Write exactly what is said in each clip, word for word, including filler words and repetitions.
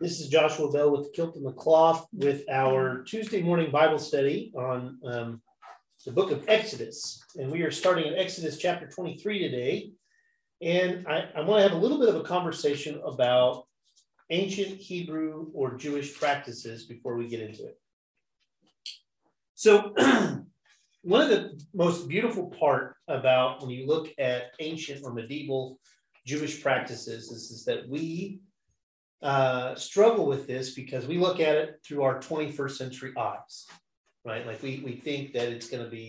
This is Joshua Bell with the Kilt and the Cloth with our Tuesday morning Bible study on um, the book of Exodus. And we are starting in Exodus chapter twenty-three today. And I, I want to have a little bit of a conversation about ancient Hebrew or Jewish practices before we get into it. So one of the most beautiful part about when you look at ancient or medieval Jewish practices is, is that we Uh, struggle with this because we look at it through our twenty-first century eyes, right? Like we we think that it's going to be,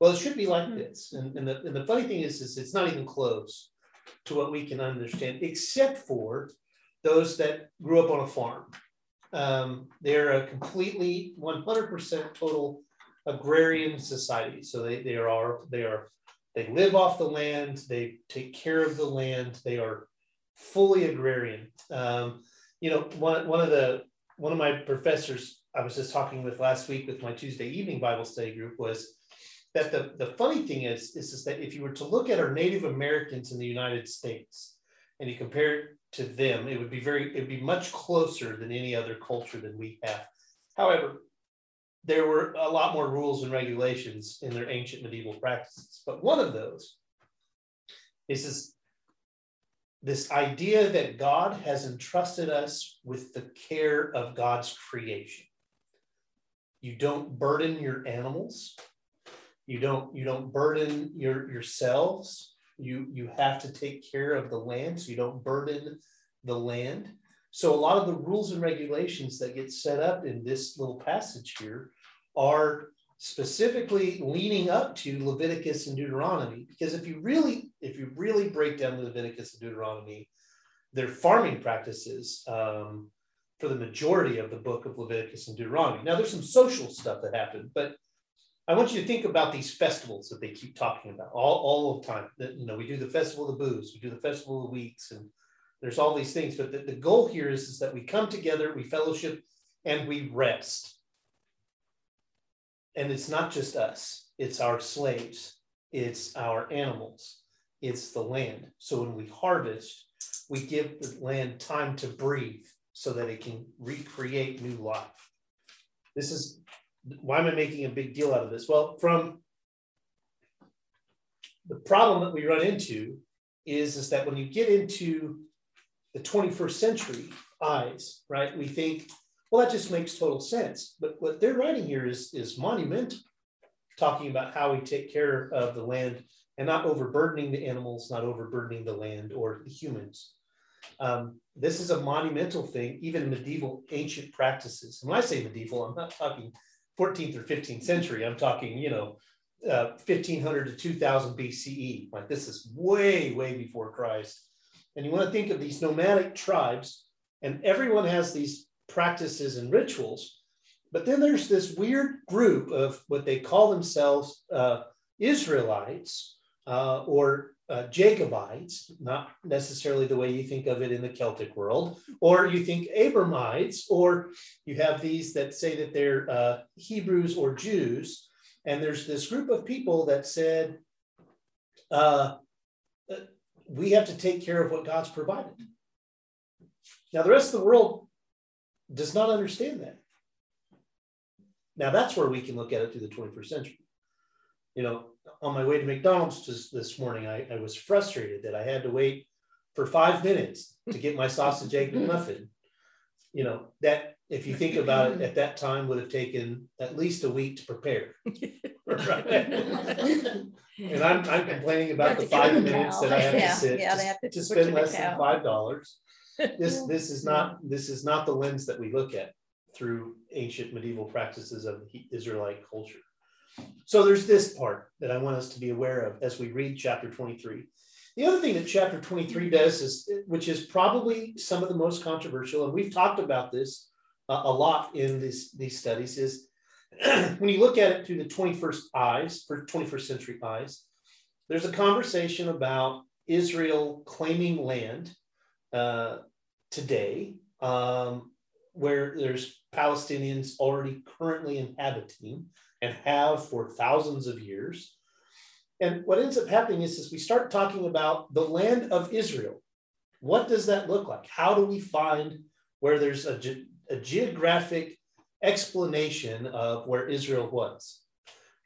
well, it should be like this. And, and, the, and the funny thing is, is it's not even close to what we can understand, except for those that grew up on a farm. Um, they're a completely one hundred percent total agrarian society. So they, they are, they are, they live off the land. They take care of the land. They are fully agrarian. Um, you know, one, one of the, one of my professors I was just talking with last week with my Tuesday evening Bible study group was that the, the funny thing is, is, is that if you were to look at our Native Americans in the United States and you compare it to them, it would be very, it'd be much closer than any other culture than we have. However, there were a lot more rules and regulations in their ancient medieval practices. But one of those is this, This idea that God has entrusted us with the care of God's creation. You don't burden your animals. You don't, you don't burden your, yourselves. You, you have to take care of the land, so you don't burden the land. So a lot of the rules and regulations that get set up in this little passage here are specifically leaning up to Leviticus and Deuteronomy, because if you really, if you really break down Leviticus and Deuteronomy, their farming practices um, for the majority of the book of Leviticus and Deuteronomy. Now, there's some social stuff that happened, but I want you to think about these festivals that they keep talking about all, all the time. That, you know, we do the Festival of the Booths, we do the Festival of the Weeks, and there's all these things. But the, the goal here is, is that we come together, we fellowship, and we rest. And it's not just us, it's our slaves, it's our animals, it's the land. So when we harvest, we give the land time to breathe so that it can recreate new life. This is, why am I making a big deal out of this? Well, from the problem that we run into is, is that when you get into the twenty-first century eyes, right, we think, well, that just makes total sense. But what they're writing here is, is monumental, talking about how we take care of the land and not overburdening the animals, not overburdening the land or the humans. Um, this is a monumental thing, even medieval ancient practices. And when I say medieval, I'm not talking fourteenth or fifteenth century. I'm talking, you know, uh, fifteen hundred to two thousand B C E. Like this is way, way before Christ. And you want to think of these nomadic tribes, and everyone has these practices and rituals, but then there's this weird group of what they call themselves uh, Israelites uh, or uh, Jacobites, not necessarily the way you think of it in the Celtic world, or you think Abrahamites, or you have these that say that they're uh, Hebrews or Jews, and there's this group of people that said, uh, we have to take care of what God's provided. Now, the rest of the world does not understand that. Now that's where we can look at it through the twenty-first century. You know, on my way to McDonald's just this morning, I, I was frustrated that I had to wait for five minutes to get my sausage, egg, and muffin. You know, that if you think about it, at that time would have taken at least a week to prepare. And I'm, I'm complaining about the five minutes that I have yeah, to sit yeah, to, have to, to spend less than five dollars. This, this is not this is not the lens that we look at through ancient medieval practices of Israelite culture. So there's this part that I want us to be aware of as we read chapter twenty-three. The other thing that chapter twenty-three does, is, which is probably some of the most controversial, and we've talked about this uh, a lot in this, these studies, is when you look at it through the twenty-first eyes, for twenty-first century eyes, there's a conversation about Israel claiming land uh, today, um, where there's Palestinians already currently inhabiting and have for thousands of years. And what ends up happening is, is we start talking about the land of Israel. What does that look like? How do we find where there's a, ge a geographic explanation of where Israel was.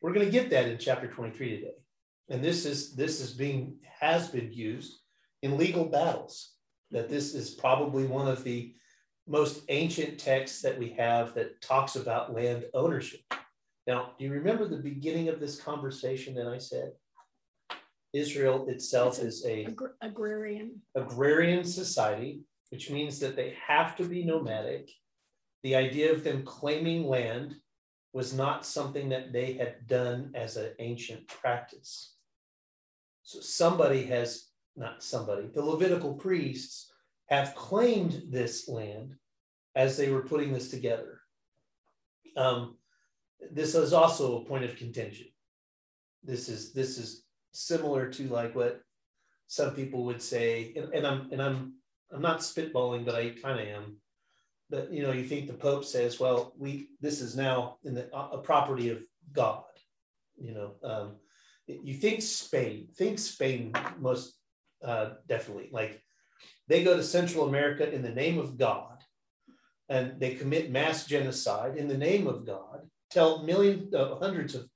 We're going to get that in chapter twenty-three today. And this is this is being has been used in legal battles, that this is probably one of the most ancient texts that we have that talks about land ownership. Now, do you remember the beginning of this conversation that I said? Israel itself a, is a agr agrarian. agrarian society, which means that they have to be nomadic. The idea of them claiming land was not something that they had done as an ancient practice. So somebody has, not somebody, the Levitical priests have claimed this land as they were putting this together. Um, this is also a point of contention. This is this is similar to like what some people would say, and, and I'm and I'm I'm not spitballing, but I kind of am. That, you know, you think the Pope says, well, we this is now in the a property of God. You know, um, you think Spain, think Spain most uh, definitely. Like they go to Central America in the name of God, and they commit mass genocide in the name of God. Tell millions, uh, hundreds of,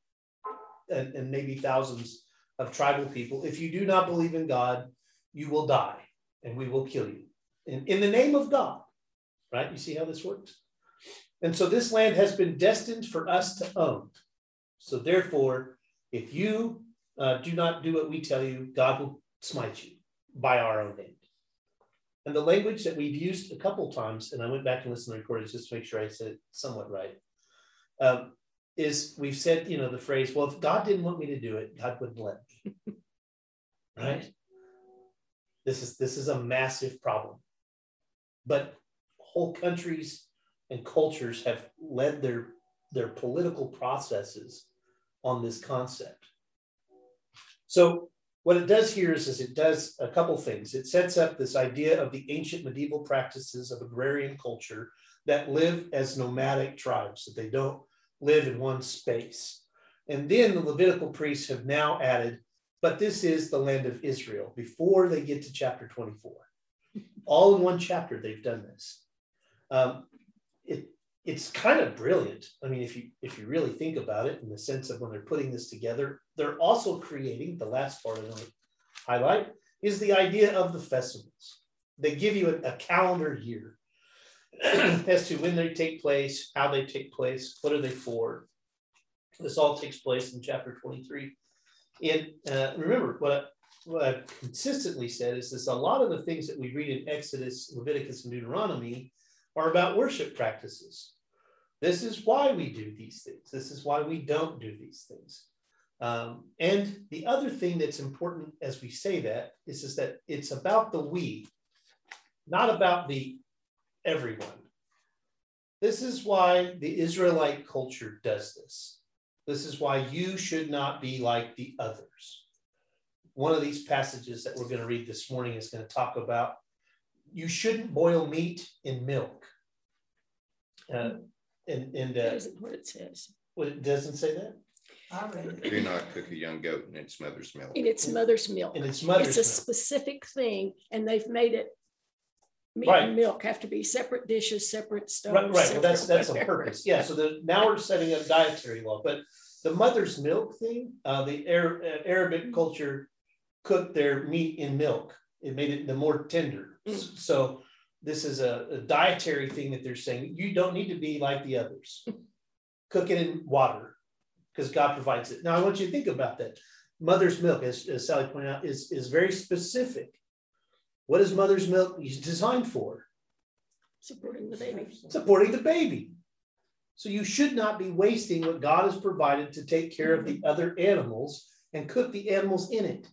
and, and maybe thousands of tribal people, if you do not believe in God, you will die, and we will kill you. In, in the name of God, right? You see how this works? And so this land has been destined for us to own. So therefore, if you uh, do not do what we tell you, God will smite you by our own hand. And the language that we've used a couple times, and I went back and listened to recordings just to make sure I said it somewhat right, Um, is we've said, you know, the phrase, well, if God didn't want me to do it, God wouldn't let me, right? This is, this is a massive problem. But whole countries and cultures have led their, their political processes on this concept. So what it does here is, is it does a couple things. It sets up this idea of the ancient medieval practices of agrarian culture that live as nomadic tribes, that they don't live in one space. And then the Levitical priests have now added, but this is the land of Israel, before they get to chapter twenty-four. All in one chapter, they've done this. Um, it, it's kind of brilliant. I mean, if you, if you really think about it in the sense of when they're putting this together, they're also creating, the last part I want to highlight, is the idea of the festivals. They give you a, a calendar year as to when they take place, how they take place, what are they for. This all takes place in chapter twenty-three. And uh, remember, what, I, what I've consistently said is this: a lot of the things that we read in Exodus, Leviticus, and Deuteronomy are about worship practices. This is why we do these things. This is why we don't do these things. Um, and the other thing that's important as we say that is, is that it's about the we, not about the everyone. This is why the Israelite culture does this. This is why you should not be like the others. One of these passages that we're going to read this morning is going to talk about you shouldn't boil meat in milk. Uh, and and uh, that isn't what it says. What it doesn't say that? All right. Do not cook a young goat in its mother's milk. In its mother's milk. In its mother's It's milk. A specific thing, and they've made it. Meat right. and milk have to be separate dishes, separate stuff. Right, right. Well, that's that's a purpose. Yeah. So the, now we're setting up dietary law. But the mother's milk thing, uh, the Arab, Arabic culture cooked their meat in milk. It made it the more tender. Mm. So this is a, a dietary thing that they're saying you don't need to be like the others. Cook it in water because God provides it. Now I want you to think about that. Mother's milk, as, as Sally pointed out, is is very specific. What is mother's milk designed for? Supporting the baby. Supporting the baby. So you should not be wasting what God has provided to take care of the other animals and cook the animals in it.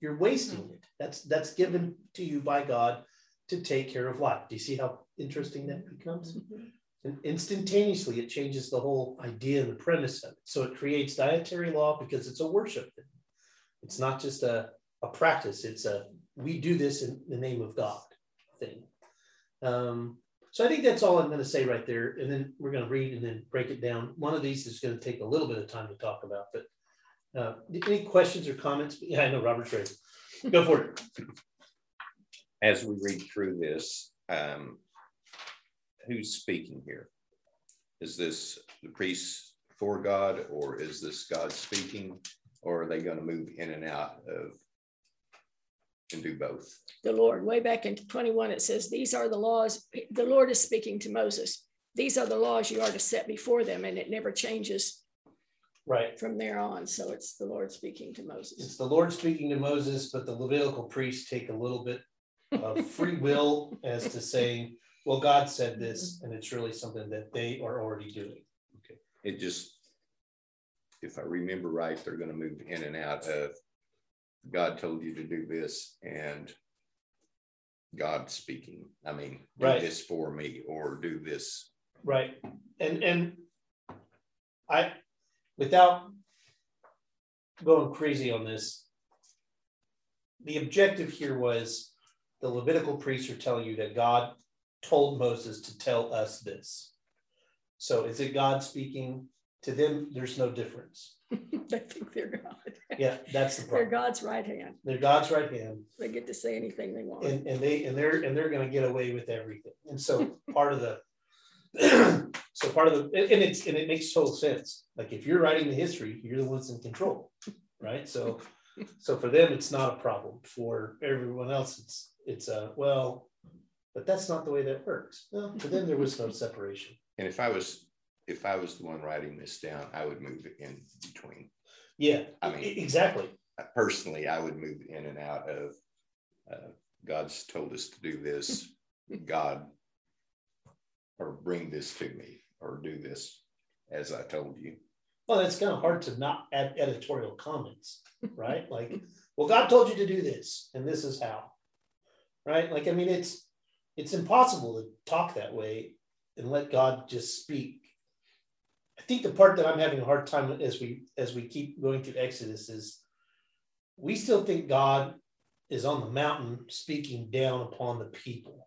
You're wasting it. That's, that's given to you by God to take care of life. Do you see how interesting that becomes? And instantaneously, it changes the whole idea and the premise of it. So it creates dietary law because it's a worship thing. It's not just a, a practice. It's a we do this in the name of God thing. Um, so I think that's all I'm going to say right there. And then we're going to read and then break it down. One of these is going to take a little bit of time to talk about, but uh, any questions or comments? Yeah, I know Robert's ready. Go for it. As we read through this, um, who's speaking here? Is this the priests for God, or is this God speaking, or are they going to move in and out of and do both? The Lord, way back in twenty-one, it says, these are the laws. The Lord is speaking to Moses. These are the laws you are to set before them, and it never changes right from there on. So it's the Lord speaking to Moses. It's the Lord speaking to Moses, but the Levitical priests take a little bit of free will as to saying, well, God said this, and it's really something that they are already doing. Okay. It just, if I remember right, they're going to move in and out of God told you to do this and God speaking. I mean, do right. this for me or do this. Right. And and I, without going crazy on this, the objective here was the Levitical priests are telling you that God told Moses to tell us this. So is it God speaking? To them, there's no difference. I think they're God. Yeah, that's the problem. They're God's right hand. They're God's right hand. They get to say anything they want, and, and they and they're and they're going to get away with everything. And so part of the, so part of the, and it's and it makes total sense. Like if you're writing the history, you're the ones in control, right? So, so for them, it's not a problem. For everyone else, it's it's a uh, well, but that's not the way that works. Well, for them, there was no separation. And if I was. If I was the one writing this down, I would move it in between. Yeah, I mean, exactly. Personally, I would move in and out of uh, God's told us to do this, God, or bring this to me, or do this as I told you. Well, it's kind of hard to not add editorial comments, right? Like, well, God told you to do this, and this is how, right? Like, I mean, it's it's impossible to talk that way and let God just speak. I think the part that I'm having a hard time with as we as we keep going through Exodus is we still think God is on the mountain speaking down upon the people,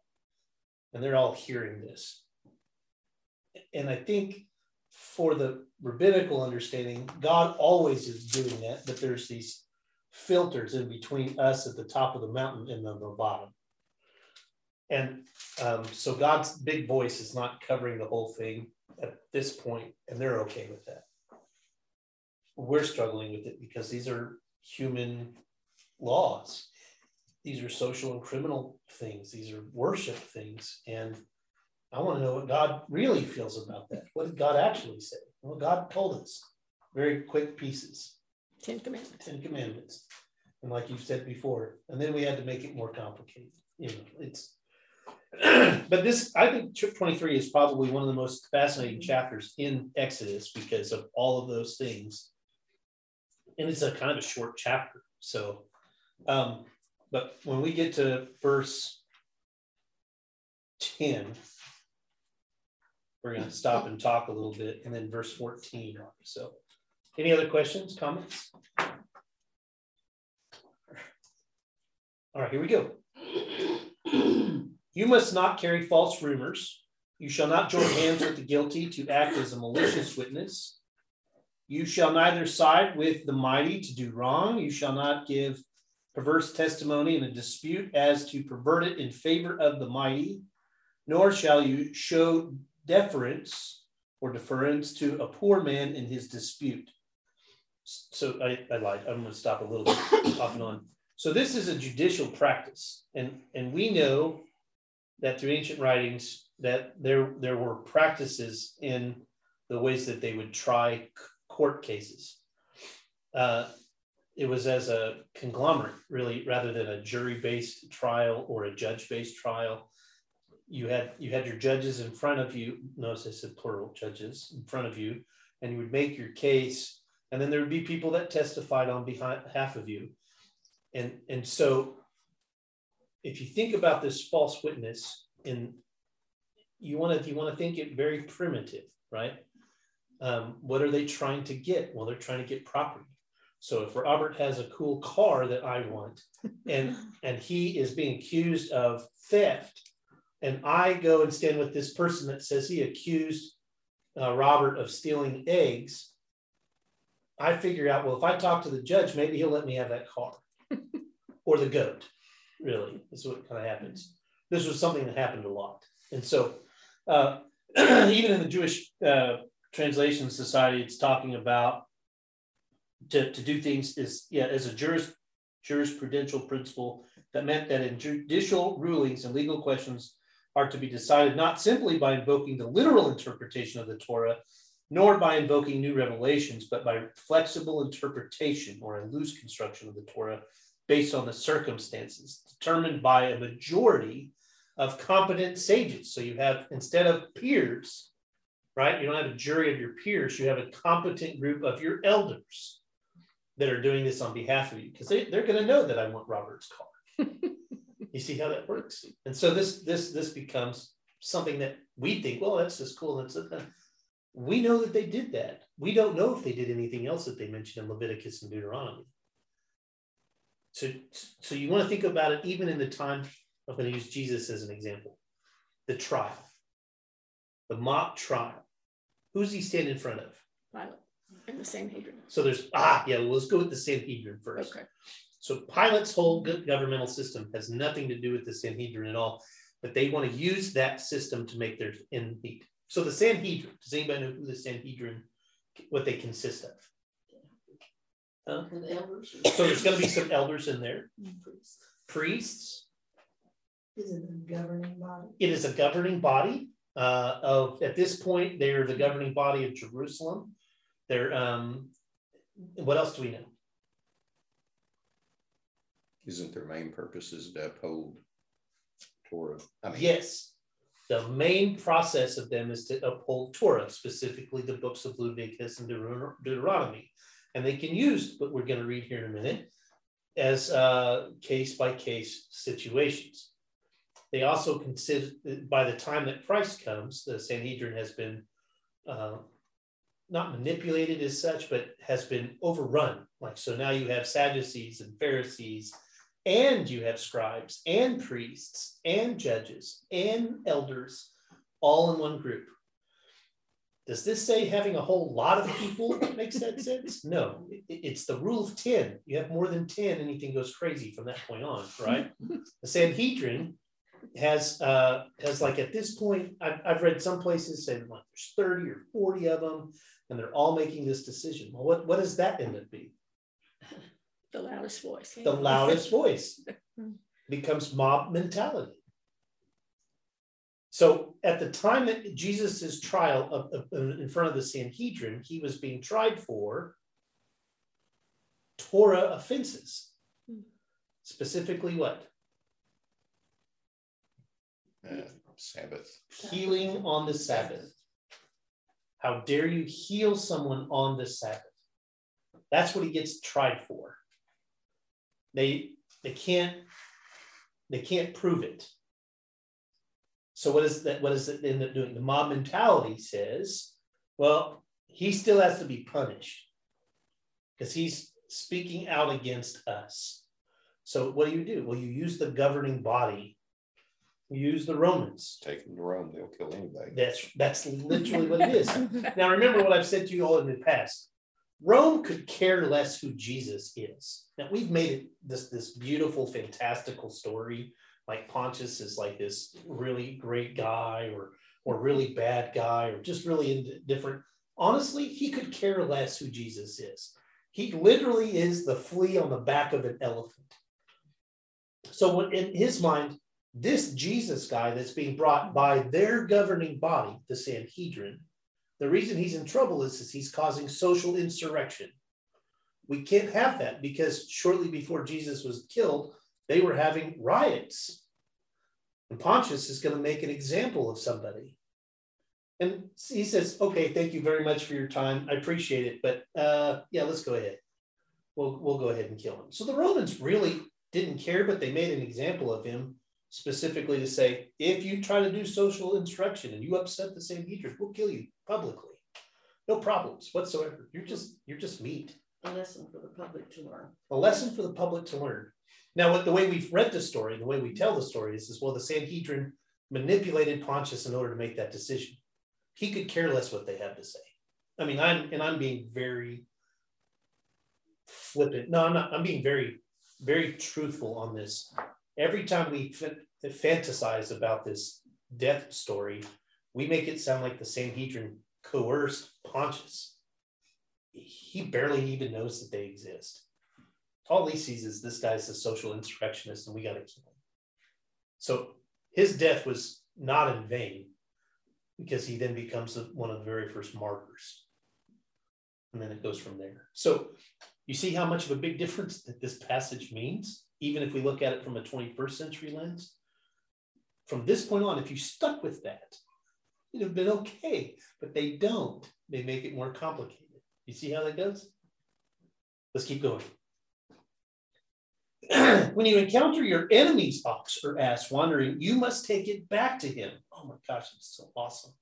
and they're all hearing this. And I think for the rabbinical understanding, God always is doing that, but there's these filters in between us at the top of the mountain and on the bottom. And um, so God's big voice is not covering the whole thing at this point, and they're okay with that. We're struggling with it because these are human laws. These are social and criminal things. These are worship things. And I want to know what God really feels about that. What did God actually say? Well, God told us. Very quick pieces. Ten Commandments. Ten Commandments. And like you've said before, and then we had to make it more complicated. You know, it's but this, I think twenty-three is probably one of the most fascinating chapters in Exodus because of all of those things. And it's a kind of a short chapter. So, um, but when we get to verse ten, we're going to stop and talk a little bit, and then verse fourteen. So, any other questions, comments? All right, here we go. You must not carry false rumors. You shall not join hands with the guilty to act as a malicious witness. You shall neither side with the mighty to do wrong. You shall not give perverse testimony in a dispute as to pervert it in favor of the mighty, nor shall you show deference or deference to a poor man in his dispute. So I, I lied. I'm going to stop a little bit off and on. So this is a judicial practice, and, and we know that through ancient writings, that there, there were practices in the ways that they would try c- court cases. Uh, it was as a conglomerate, really, rather than a jury-based trial or a judge-based trial. You had you had your judges in front of you. Notice I said plural, judges in front of you, and you would make your case, and then there would be people that testified on behalf of you, and and so. If you think about this false witness, and you want to you want to think it very primitive, right? Um, what are they trying to get? Well, they're trying to get property. So if Robert has a cool car that I want, and and he is being accused of theft, and I go and stand with this person that says he accused uh, Robert of stealing eggs, I figure out, well, if I talk to the judge, maybe he'll let me have that car or the goat. Really, this is what kind of happens. This was something that happened a lot. And so uh, even in the Jewish uh, Translation Society, it's talking about to, to do things is yeah as a juris, jurisprudential principle that meant that in judicial rulings and legal questions are to be decided not simply by invoking the literal interpretation of the Torah, nor by invoking new revelations, but by flexible interpretation or a loose construction of the Torah based on the circumstances determined by a majority of competent sages. So you have, instead of peers, right? You don't have a jury of your peers. You have a competent group of your elders that are doing this on behalf of you, because they, they're going to know that I want Robert's car. You see how that works? And so this, this, this becomes something that we think, well, that's just cool. That's a, we know that they did that. We don't know if they did anything else that they mentioned in Leviticus and Deuteronomy. So, so you want to think about it even in the time, I'm going to use Jesus as an example, the trial, the mock trial. Who's he stand in front of? Pilate and the Sanhedrin. So there's, ah, yeah, well, let's go with the Sanhedrin first. Okay. So Pilate's whole governmental system has nothing to do with the Sanhedrin at all, but they want to use that system to make their end meet. So the Sanhedrin, does anybody know who the Sanhedrin, what they consist of? Huh? The elders. So there's going to be some elders in there. Priests. Priests. Is it a governing body? It is a governing body. Uh, of at this point, they are the governing body of Jerusalem. They're. Um, what else do we know? Isn't their main purpose is to uphold Torah? I mean, yes. The main process of them is to uphold Torah, specifically the books of Leviticus and Deuteron Deuteronomy. And they can use what we're going to read here in a minute as uh, case-by-case situations. They also consider, by the time that Christ comes, the Sanhedrin has been uh, not manipulated as such, but has been overrun. Like, so now you have Sadducees and Pharisees, and you have scribes and priests and judges and elders all in one group. Does this say having a whole lot of people makes that sense? No, it's the rule of ten. You have more than ten, anything goes crazy from that point on, right? The Sanhedrin has, uh, has like at this point, I've, I've read some places saying like there's thirty or forty of them, and they're all making this decision. Well, what, what does that end up being? The loudest voice. The loudest voice becomes mob mentality. So at the time that Jesus' trial of, of, in front of the Sanhedrin, he was being tried for Torah offenses. Hmm. Specifically what? Uh, Sabbath. Healing on the Sabbath. How dare you heal someone on the Sabbath? That's what he gets tried for. They, they, can't, they can't prove it. So what is that? What does it end up doing? The mob mentality says, well, he still has to be punished because he's speaking out against us. So what do you do? Well, you use the governing body. You use the Romans. Take them to Rome, they'll kill anybody. That's, that's literally what it is. Now, remember what I've said to you all in the past. Rome could care less who Jesus is. Now, we've made it this, this beautiful, fantastical story. Like Pontius is like this really great guy or, or really bad guy or just really indifferent. Honestly, he could care less who Jesus is. He literally is the flea on the back of an elephant. So in his mind, this Jesus guy that's being brought by their governing body, the Sanhedrin, the reason he's in trouble is, is he's causing social insurrection. We can't have that because shortly before Jesus was killed, they were having riots. And Pontius is going to make an example of somebody. And he says, okay, thank you very much for your time. I appreciate it. But uh, yeah, let's go ahead. We'll, we'll go ahead and kill him. So the Romans really didn't care, but they made an example of him specifically to say, if you try to do social insurrection and you upset the Sanhedrin, we'll kill you publicly. No problems whatsoever. You're just, you're just meat. A lesson for the public to learn. A lesson for the public to learn. Now, what, the way we've read the story, the way we tell the story is, is, well, the Sanhedrin manipulated Pontius in order to make that decision. He could care less what they have to say. I mean, I'm and I'm being very flippant. No, I'm not. I'm being very, very truthful on this. Every time we fantasize about this death story, we make it sound like the Sanhedrin coerced Pontius. He barely even knows that they exist. All he sees is this guy's a social insurrectionist and we got to kill him. So his death was not in vain, because he then becomes one of the very first martyrs. And then it goes from there. So you see how much of a big difference that this passage means, even if we look at it from a twenty-first century lens? From this point on, if you stuck with that, it'd have been okay, but they don't. They make it more complicated. You see how that goes? Let's keep going. When you encounter your enemy's ox or ass wandering, you must take it back to him. Oh my gosh, it's so awesome.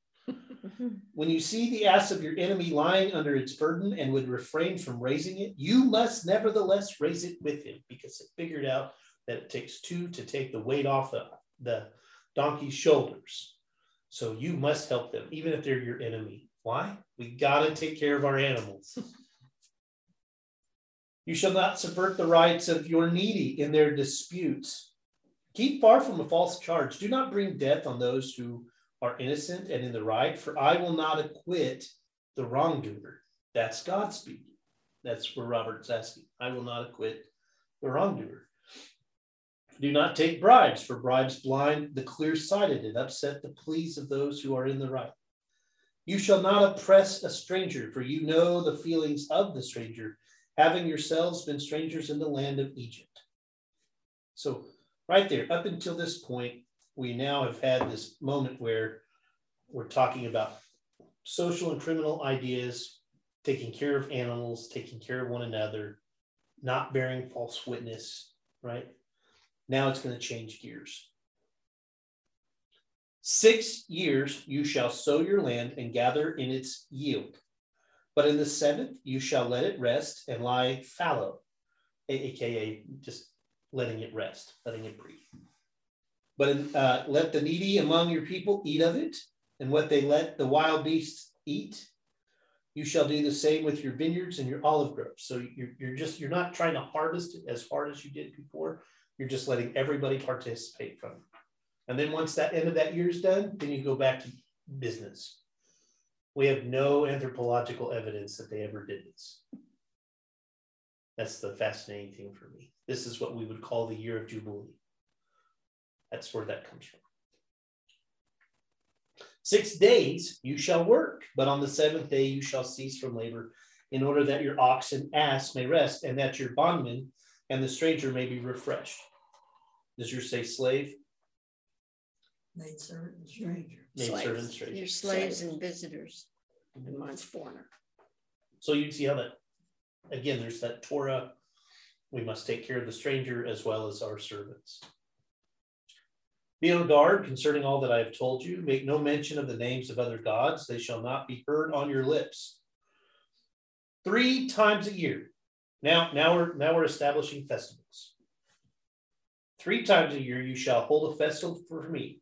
When you see the ass of your enemy lying under its burden and would refrain from raising it, you must nevertheless raise it with him, because it figured out that it takes two to take the weight off the, the donkey's shoulders. So you must help them, even if they're your enemy. Why? We gotta take care of our animals. You shall not subvert the rights of your needy in their disputes. Keep far from a false charge. Do not bring death on those who are innocent and in the right, for I will not acquit the wrongdoer. That's God speaking. That's where Robert's asking. I will not acquit the wrongdoer. Do not take bribes, for bribes blind the clear-sighted and upset the pleas of those who are in the right. You shall not oppress a stranger, for you know the feelings of the stranger, having yourselves been strangers in the land of Egypt. So right there, up until this point, we now have had this moment where we're talking about social and criminal ideas, taking care of animals, taking care of one another, not bearing false witness, right? Now it's going to change gears. Six years you shall sow your land and gather in its yield. But in the seventh, you shall let it rest and lie fallow, aka just letting it rest, letting it breathe. But in, uh, let the needy among your people eat of it, and what they let the wild beasts eat, you shall do the same with your vineyards and your olive groves. So you're, you're just, you're not trying to harvest it as hard as you did before. You're just letting everybody participate from it. And then once that end of that year is done, then you go back to business. We have no anthropological evidence that they ever did this. That's the fascinating thing for me. This is what we would call the year of Jubilee. That's where that comes from. Six days you shall work, but on the seventh day you shall cease from labor, in order that your ox and ass may rest, and that your bondman and the stranger may be refreshed. Does yours say slave? Maid servant and stranger. Maid servant and stranger. Your slaves and visitors. And mine's foreigner. So you see how that, again, there's that Torah. We must take care of the stranger as well as our servants. Be on guard concerning all that I have told you. Make no mention of the names of other gods. They shall not be heard on your lips. Three times a year. Now, now we're now we're establishing festivals. Three times a year you shall hold a festival for me.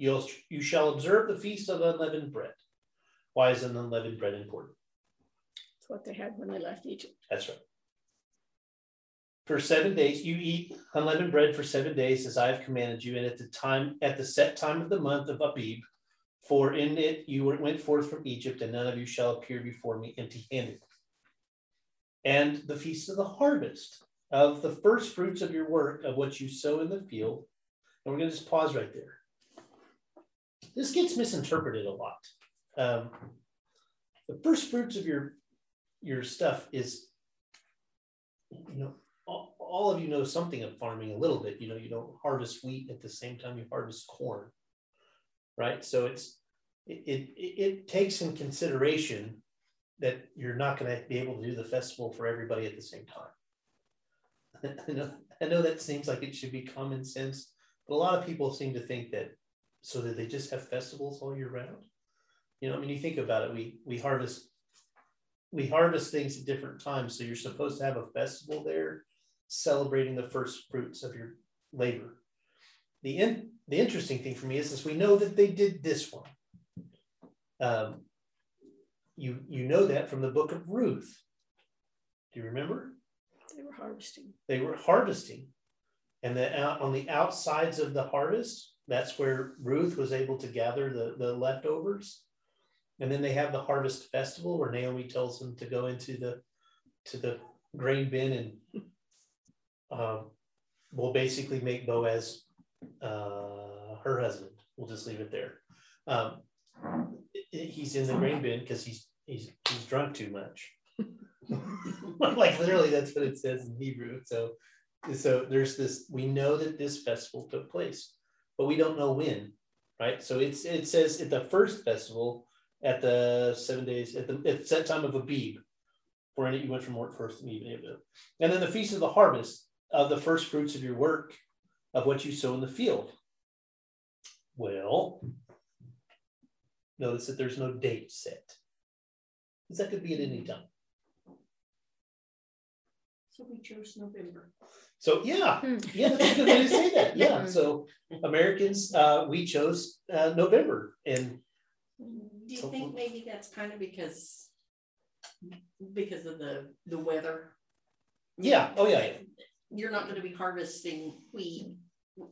You'll, you shall observe the feast of unleavened bread. Why is unleavened bread important? It's what they had when they left Egypt. That's right. For seven days, you eat unleavened bread for seven days, as I have commanded you. And at the time, at the set time of the month of Abib, for in it you went forth from Egypt, and none of you shall appear before me empty-handed. And the feast of the harvest, of the first fruits of your work, of what you sow in the field. And we're going to just pause right there. This gets misinterpreted a lot. Um, the first fruits of your your stuff is, you know. All of you know something of farming a little bit. You know, you don't harvest wheat at the same time you harvest corn, right? So it's it it, it takes in consideration that you're not going to be able to do the festival for everybody at the same time. I know, I know that seems like it should be common sense, but a lot of people seem to think that so that they just have festivals all year round. You know, I mean, you think about it. We we harvest we harvest things at different times, so you're supposed to have a festival there, celebrating the first fruits of your labor. The in, the interesting thing for me is this: we know that they did this one. Um, you you know that from the book of Ruth. Do you remember? They were harvesting. They were harvesting, and the, uh, on the outsides of the harvest, That's where Ruth was able to gather the, the leftovers. And then they have the harvest festival where Naomi tells them to go into the to the grain bin and um, we'll basically make Boaz uh, her husband. We'll just leave it there. Um, he's in the grain bin because he's he's he's drunk too much. Like literally, that's what it says in Hebrew. So so there's this. We know that this festival took place, but we don't know when, right? So it's it says at the first festival. At the seven days, at the at set time of Abib, for in it you went from work first and even Abib. And then the feast of the harvest of the first fruits of your work, of what you sow in the field. Well, notice that there's no date set, because that could be at any time. So we chose November. So yeah, yeah, that's a good way to say that. Yeah, so Americans, uh, we chose uh, November. And do you think maybe that's kind of because because of the the weather? Yeah. Oh yeah. You're not going to be harvesting wheat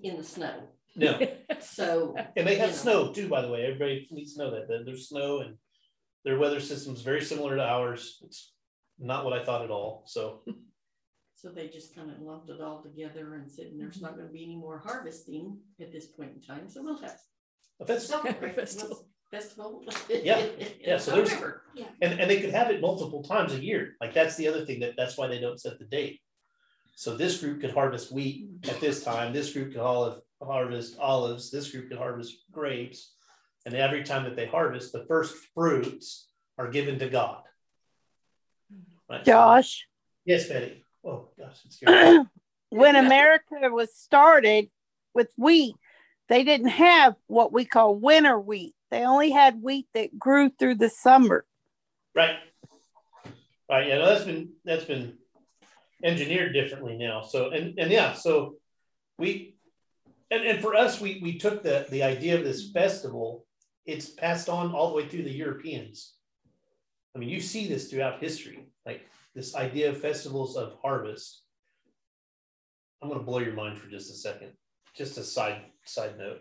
in the snow. No. So. And they have snow too, by the way. Everybody needs to know that there's snow, and their weather system is very similar to ours. It's not what I thought at all. So. So they just kind of lumped it all together and said, "There's not going to be any more harvesting at this point in time, so we'll have a festival." A festival. Festival. Yeah, yeah. So there's, yeah. and and they could have it multiple times a year. Like that's the other thing that that's why they don't set the date. So this group could harvest wheat at this time. This group could olive, harvest olives. This group could harvest grapes. And every time that they harvest, the first fruits are given to God. Right? Josh. Yes, Betty. Oh gosh, it's scary. When America was started with wheat, they didn't have what we call winter wheat. They only had wheat that grew through the summer. Right. Right. Yeah, no, that's been that's been engineered differently now. So and and yeah, so we and, and for us we we took the, the idea of this festival, it's passed on all the way through the Europeans. I mean, you see this throughout history, like this idea of festivals of harvest. I'm gonna blow your mind for just a second, just a side side note.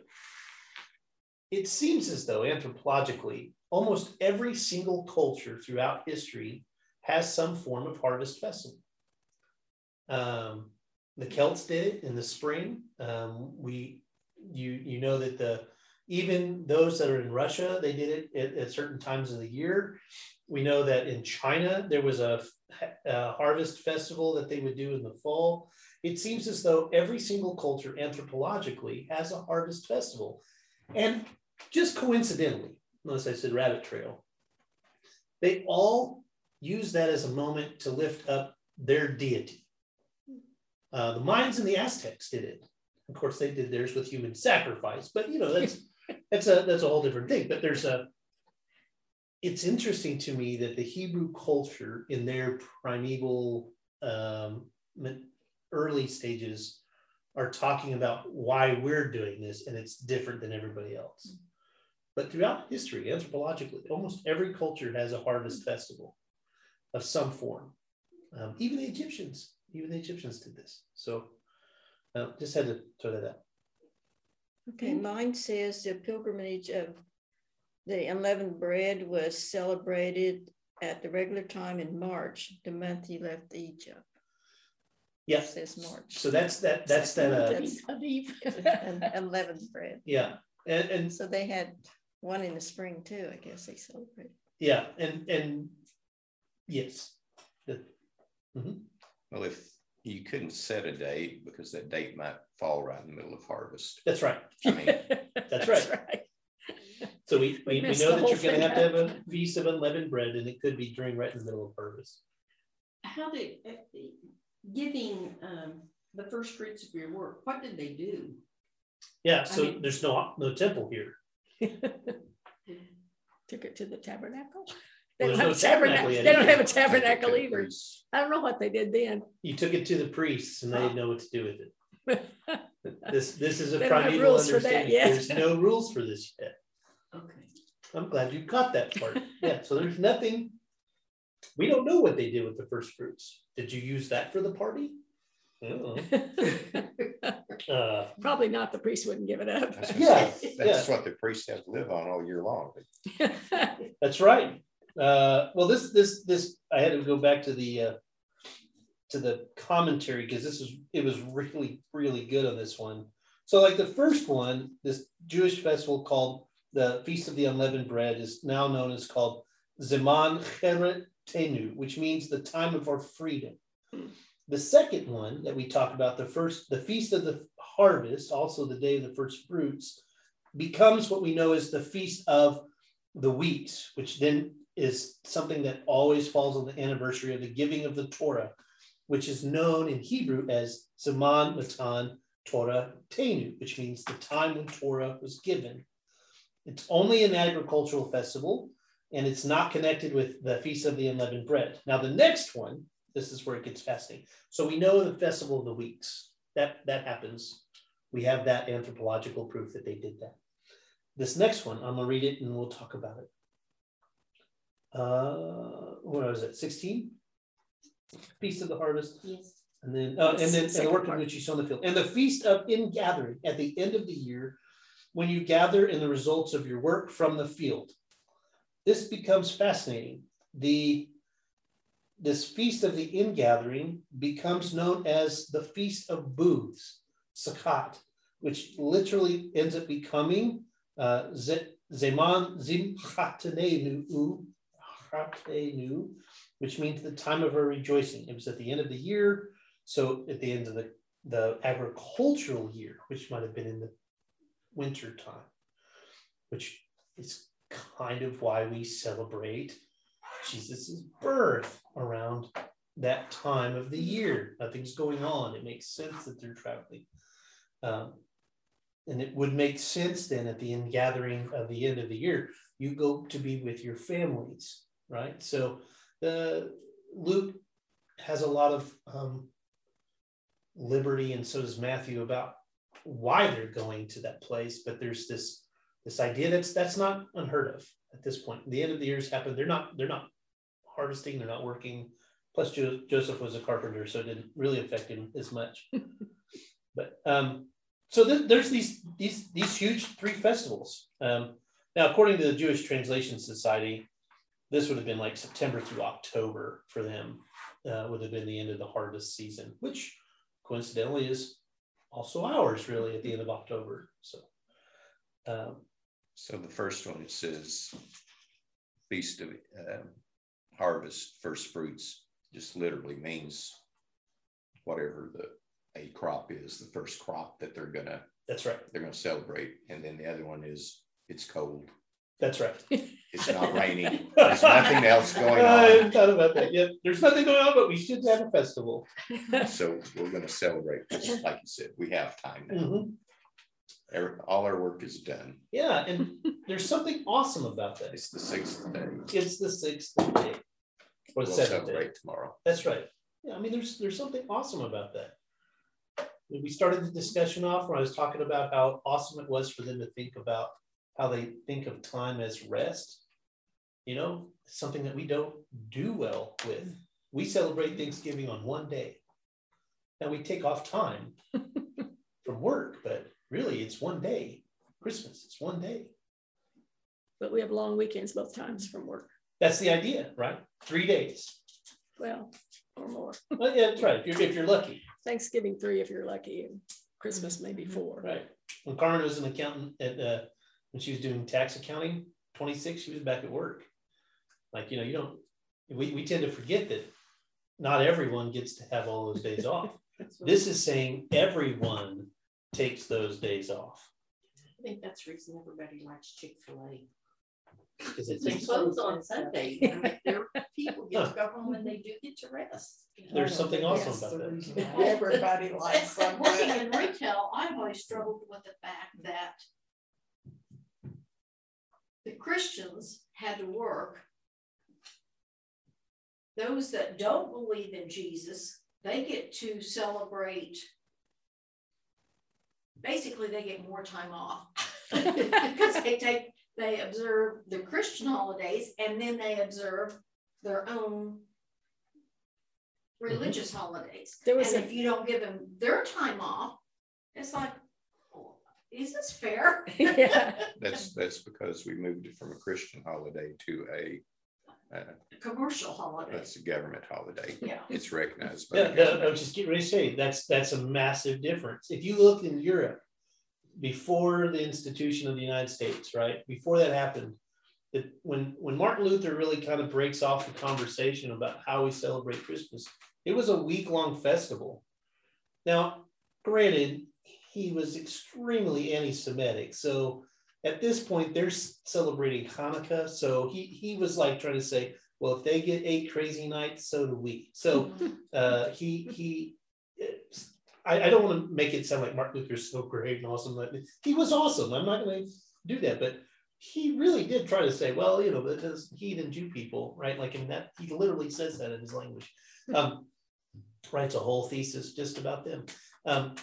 It seems as though anthropologically, almost every single culture throughout history has some form of harvest festival. Um, the Celts did it in the spring. Um, we, you, you know that the even those that are in Russia, they did it at, at certain times of the year. We know that in China there was a, a harvest festival that they would do in the fall. It seems as though every single culture anthropologically has a harvest festival. And just coincidentally, unless I said rabbit trail, they all use that as a moment to lift up their deity. Uh, the Mayans and the Aztecs did it. Of course, they did theirs with human sacrifice, but you know that's that's a that's a whole different thing. But there's a. It's interesting to me that the Hebrew culture, in their primeval um, early stages, are talking about why we're doing this, and it's different than everybody else. But throughout history, anthropologically, almost every culture has a harvest festival of some form. Um, even the Egyptians, even the Egyptians did this. So uh, just had to throw that out. Okay, mine says the pilgrimage of the unleavened bread was celebrated at the regular time in March, the month he left Egypt. Yeah. Says March. So that's that. That's that. Uh, unleavened bread. Yeah, and, and so they had one in the spring too. I guess they celebrated. Yeah, and and yes. The, mm-hmm. Well, if you couldn't set a date because that date might fall right in the middle of harvest. That's right. I mean, that's right. That's right. So we we, we, we know that you're going to have to have a feast of unleavened bread, and it could be during right in the middle of harvest. How did? Giving um, the first fruits of your work, what did they do? Yeah, so I mean, there's no no temple here. Took it to the tabernacle. They well, don't, have, no tabernacle, tabernacle they don't have a tabernacle either. I don't know what they did then. You took it to the priests, and they didn't know what to do with it. this this is a primeval understanding. There's no rules for this yet. Okay. I'm glad you caught that part. Yeah. So there's nothing. We don't know what they did with the first fruits. Did you use that for the party? Uh, Probably not. The priest wouldn't give it up. That's what, yeah, that's yeah. what the priests have to live on all year long. That's right. Uh, well, this this this I had to go back to the uh, to the commentary because this is it was really really good on this one. So, like the first one, this Jewish festival called the Feast of the Unleavened Bread is now known as called Zeman Cheretenu, which means the time of our freedom. The second one that we talked about, the first, the Feast of the Harvest, also the Day of the First Fruits, becomes what we know as the Feast of the Wheat, which then is something that always falls on the anniversary of the giving of the Torah, which is known in Hebrew as Zeman Matan Torah Tenu, which means the time when Torah was given. It's only an agricultural festival, and it's not connected with the Feast of the Unleavened Bread. Now, the next one, this is where it gets fascinating. So we know the Festival of the Weeks, that, that happens. We have that anthropological proof that they did that. This next one, I'm gonna read it and we'll talk about it. Uh, what was it, sixteen? Feast of the Harvest. Yes. And then, uh, and then and the work of which you sow in the field. And the Feast of Ingathering at the end of the year, when you gather in the results of your work from the field. This becomes fascinating. The This Feast of the Ingathering becomes known as the Feast of Booths, Sukkot, which literally ends up becoming uh, Zeman Zimchatenenu, which means the time of our rejoicing. It was at the end of the year, so at the end of the, the agricultural year, which might have been in the winter time, which is kind of why we celebrate Jesus' birth around that time of the year. Nothing's going on. It makes sense that they're traveling. Um, and it would make sense then at the end gathering of the end of the year, you go to be with your families, right? So the Luke has a lot of um, liberty, and so does Matthew, about why they're going to that place. But there's this, this idea that's that's not unheard of at this point. The end of the year's happened. They're not, they're not harvesting, they're not working. Plus jo- Joseph was a carpenter, so it didn't really affect him as much. But um, so th- there's these, these, these huge three festivals. Um, now, according to the Jewish Translation Society, this would have been like September through October for them, uh, would have been the end of the harvest season, which coincidentally is also ours really at the end of October. So, um, So the first one, it says Feast of uh, Harvest, First Fruits, just literally means whatever the a crop is, the first crop that they're gonna. That's right. They're gonna celebrate, and then the other one is it's cold. That's right. It's not raining. There's nothing else going on. I hadn't thought about that yet. There's nothing going on, but we should have a festival. So we're gonna celebrate. Just like you said, we have time now. Mm-hmm. All our work is done. Yeah, and there's something awesome about that. It's the sixth day. It's the sixth day. Or the we'll seventh day. Tomorrow. That's right. Yeah, I mean, there's there's something awesome about that. We started the discussion off where I was talking about how awesome it was for them to think about how they think of time as rest. You know, something that we don't do well with. We celebrate Thanksgiving on one day, and we take off time from work, but really, it's one day. Christmas, it's one day. But we have long weekends both times from work. That's the idea, right? Three days. Well, or more. Well, yeah, that's right. If you're, if you're lucky. Thanksgiving three, if you're lucky, and Christmas maybe four. Right. When Carmen was an accountant at uh, when she was doing tax accounting, twenty-six, she was back at work. Like you know, you don't. We we tend to forget that not everyone gets to have all those days off. This is saying everyone takes those days off. I think that's the reason everybody likes Chick-fil-A. Because it's closed on Sunday. You know, there are people get huh. to go home and they do get to rest. There's oh, something awesome about that. Everybody likes something. Working in retail, I've always struggled with the fact that the Christians had to work. Those that don't believe in Jesus, they get to celebrate. Basically, they get more time off because they take, they observe the Christian holidays, and then they observe their own religious mm-hmm. holidays. There was and a, if you don't give them their time off, it's like, oh, is this fair? Yeah. That's that's because we moved it from a Christian holiday to a Uh, commercial holiday. That's a government holiday. Yeah, it's recognized. By yeah, I was just getting ready to say that's that's a massive difference. If you look in Europe before the institution of the United States, right before that happened, that when when Martin Luther really kind of breaks off the conversation about how we celebrate Christmas, it was a week long festival. Now, granted, he was extremely anti-Semitic, so. At this point, they're celebrating Hanukkah. So he, he was like trying to say, well, if they get eight crazy nights, so do we. So uh, he, he I, I don't want to make it sound like Martin Luther's so great and awesome. He was awesome. I'm not going to do that. But he really did try to say, well, you know, those heathen Jew people, right? Like, I mean, that, he literally says that in his language. Um, writes a whole thesis just about them. Um,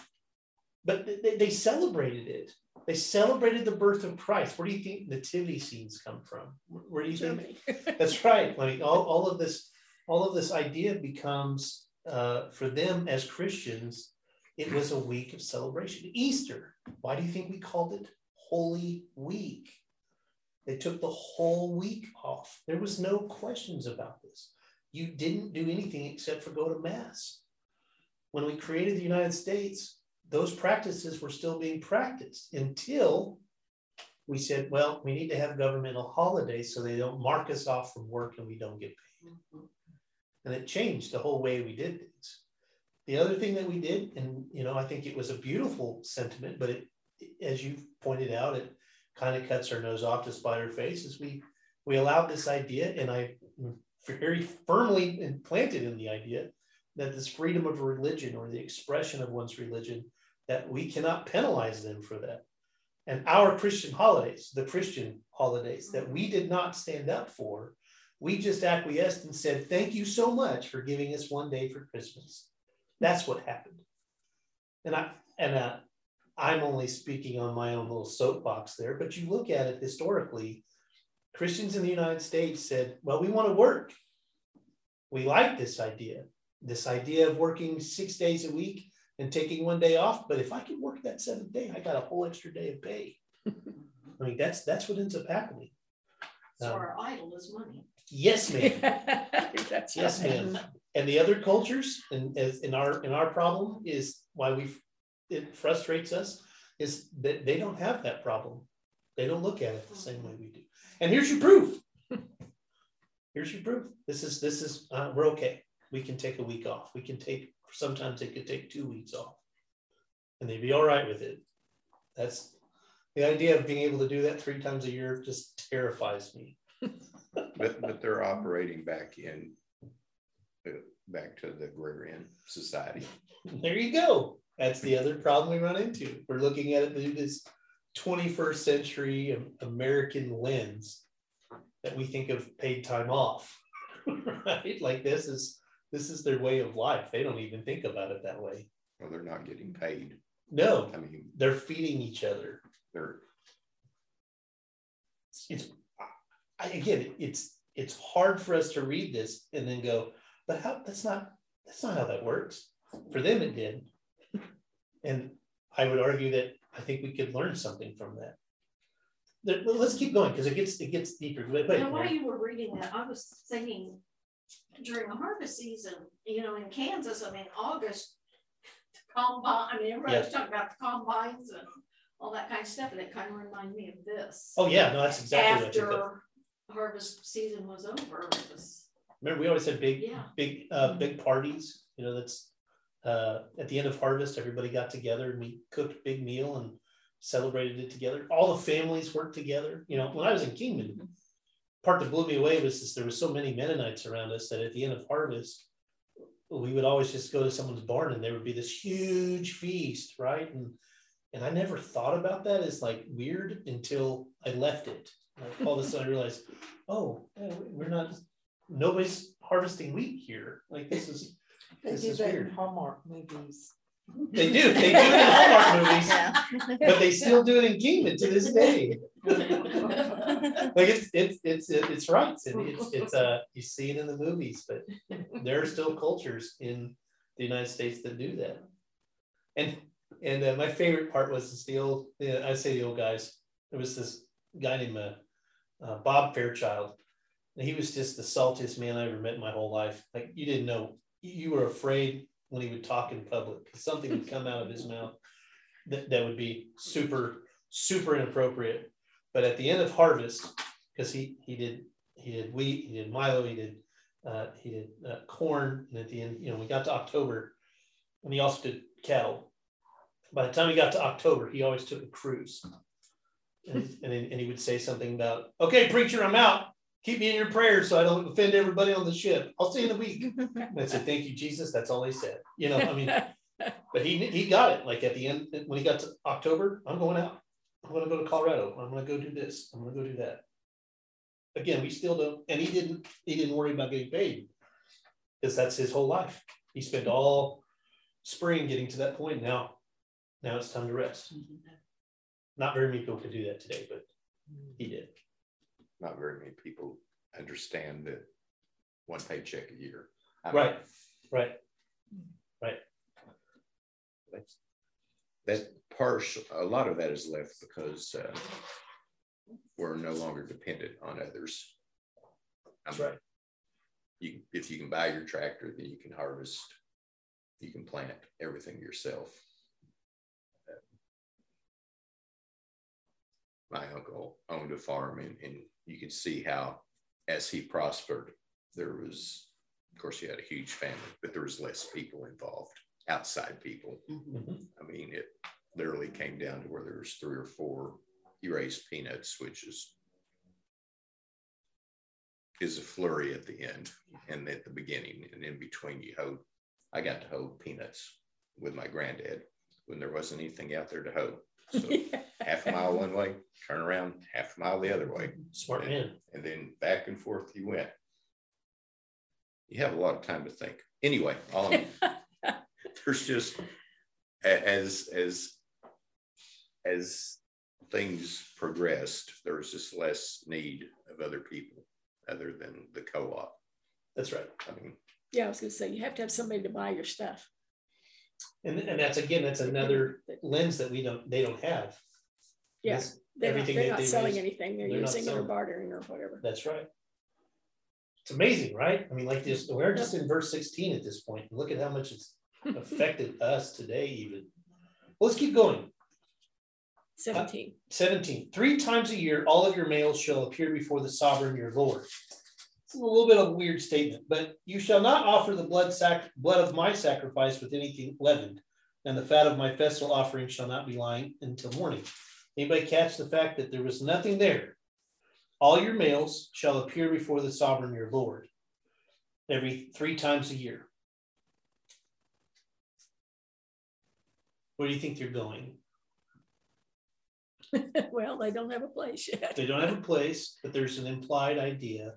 but they, they celebrated it. They celebrated the birth of Christ. Where do you think nativity scenes come from? Where do you Germany. Think? That's right. Like all, all of this, all of this idea becomes uh, for them as Christians, it was a week of celebration. Easter. Why do you think we called it Holy Week? They took the whole week off. There was no questions about this. You didn't do anything except for go to Mass. When we created the United States, those practices were still being practiced until we said, well, we need to have governmental holidays so they don't mark us off from work and we don't get paid. Mm-hmm. And it changed the whole way we did things. The other thing that we did, and you know, I think it was a beautiful sentiment, but it, as you've pointed out, it kind of cuts our nose off to spite our faces. We, we allowed this idea, and I very firmly implanted in the idea that this freedom of religion or the expression of one's religion, that we cannot penalize them for that. And our Christian holidays, the Christian holidays that we did not stand up for, we just acquiesced and said, thank you so much for giving us one day for Christmas. That's what happened. And, I, and uh, I'm only speaking on my own little soapbox there, but you look at it historically, Christians in the United States said, well, we want to work. We like this idea. This idea of working six days a week and taking one day off. But if I could work that seventh day, I got a whole extra day of pay. I mean, that's that's what ends up happening. So um, our idol is money. Yes, ma'am. That's yes, ma'am. And the other cultures, and as in our in our problem is why we it frustrates us is that they don't have that problem. They don't look at it the same way we do. And here's your proof. Here's your proof. This is this is uh, we're okay. We can take a week off. We can take, sometimes they could take two weeks off and they'd be all right with it. That's the idea of being able to do that three times a year just terrifies me. but, but they're operating back in, back to the agrarian society. There you go. That's the other problem we run into. We're looking at it through this twenty-first century American lens that we think of paid time off, right? Like this is, This is their way of life. They don't even think about it that way. Well, they're not getting paid. No, I mean they're feeding each other. They're it's I, again, it's it's hard for us to read this and then go, but how? That's not that's not how that works. For them, it did, and I would argue that I think we could learn something from that. There, let's keep going because it gets it gets deeper. Wait, wait, now, while you were reading that, I was thinking. During the harvest season, you know, in Kansas, I mean, August, the combine, I mean, everybody was yes. talking about the combines and all that kind of stuff, and it kind of reminded me of this. Oh, yeah, no, that's exactly After what After harvest season was over. It was, remember, we always had big, yeah. big, uh, big parties, you know, that's uh, at the end of harvest, everybody got together and we cooked a big meal and celebrated it together. All the families worked together. You know, when I was in Kingman, part that blew me away was this, there were so many Mennonites around us that at the end of harvest, we would always just go to someone's barn and there would be this huge feast, right? And and I never thought about that as like weird until I left it. Like all of a sudden I realized, oh, we're not, nobody's harvesting wheat here. Like this is, this is weird. They do that in Hallmark movies. They do, they do it in Hallmark movies, yeah. But they still do it in Kingman to this day. Like it's it's it's it's rights, and it's it's a uh, you see it in the movies, but there are still cultures in the United States that do that. And and uh, my favorite part was this, the old uh, I say the old guys. There was this guy named uh, uh, Bob Fairchild, and he was just the saltiest man I ever met in my whole life. Like you didn't know, you were afraid when he would talk in public because something would come out of his mouth that, that would be super super inappropriate. But at the end of harvest, because he he did he did wheat, he did milo, he did uh, he did uh, corn, and at the end, you know, we got to October, and he also did cattle. By the time he got to October, he always took a cruise, and and, and he would say something about, "Okay, preacher, I'm out. Keep me in your prayers so I don't offend everybody on the ship. I'll see you in a week." And I said, "Thank you, Jesus." That's all he said. You know, I mean, but he he got it. Like at the end, when he got to October, "I'm going out. I'm going to go to Colorado. I'm going to go do this. I'm going to go do that." Again, we still don't. And he didn't. He didn't worry about getting paid, because that's his whole life. He spent all spring getting to that point. Now, now it's time to rest. Not very many people could do that today, but he did. Not very many people understand that one paycheck a year. I mean, right. Right. Right. That's that. Partial, a lot of that is left because uh, we're no longer dependent on others. That's right. You, if you can buy your tractor, then you can harvest, you can plant everything yourself. Uh, my uncle owned a farm, and, and you could see how, as he prospered, there was, of course, he had a huge family, but there was less people involved, outside people. Mm-hmm. I mean, it literally came down to where there was three or four. He raised peanuts, which is is a flurry at the end and at the beginning, and in between you hoe. I got to hoe peanuts with my granddad when there wasn't anything out there to hoe. So yeah. Half a mile one way, turn around, half a mile the other way. Smart and, man. And then back and forth you went. You have a lot of time to think. Anyway, um, there's just as as As things progressed, there was just less need of other people other than the co-op. That's right. I mean, yeah, I was going to say, you have to have somebody to buy your stuff. And, and that's, again, that's another lens that we don't, they don't have. Yes. Yeah, they're, they're not selling anything. They're using or bartering or whatever. That's right. It's amazing, right? I mean, like this, we're just in verse sixteen at this point. Look at how much it's affected us today even. Well, let's keep going. seventeen. Uh, seventeen. Three times a year, all of your males shall appear before the sovereign, your Lord. It's a little bit of a weird statement, but you shall not offer the blood sac- blood of my sacrifice with anything leavened, and the fat of my festal offering shall not be lying until morning. Anybody catch the fact that there was nothing there? All your males shall appear before the sovereign, your Lord, every three times a year. Where do you think they're going? Well, they don't have a place yet. They don't have a place, but there's an implied idea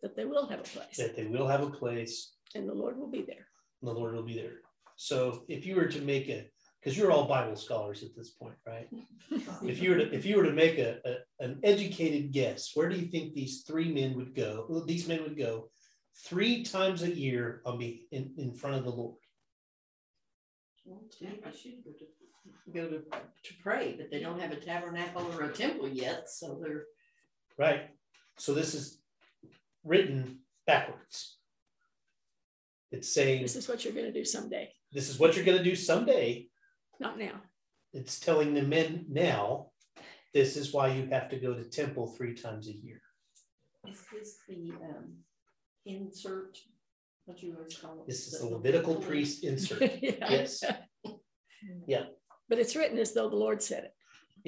that they will have a place. That they will have a place. And the Lord will be there. And the Lord will be there. So if you were to make a, because you're all Bible scholars at this point, right? if you were to if you were to make a, a an educated guess, where do you think these three men would go? Well, these men would go three times a year on be in, in front of the Lord. Well, I should go to go to, to pray, but they don't have a tabernacle or a temple yet, so they're right. So this is written backwards. It's saying this is what you're going to do someday. This is what you're going to do someday. Not now. It's telling the men now, this is why you have to go to temple three times a year. Is this the um, insert? What you always call it? This is the, the Levitical Lord? Priest insert. Yeah. Yes. Yeah. But it's written as though the Lord said it.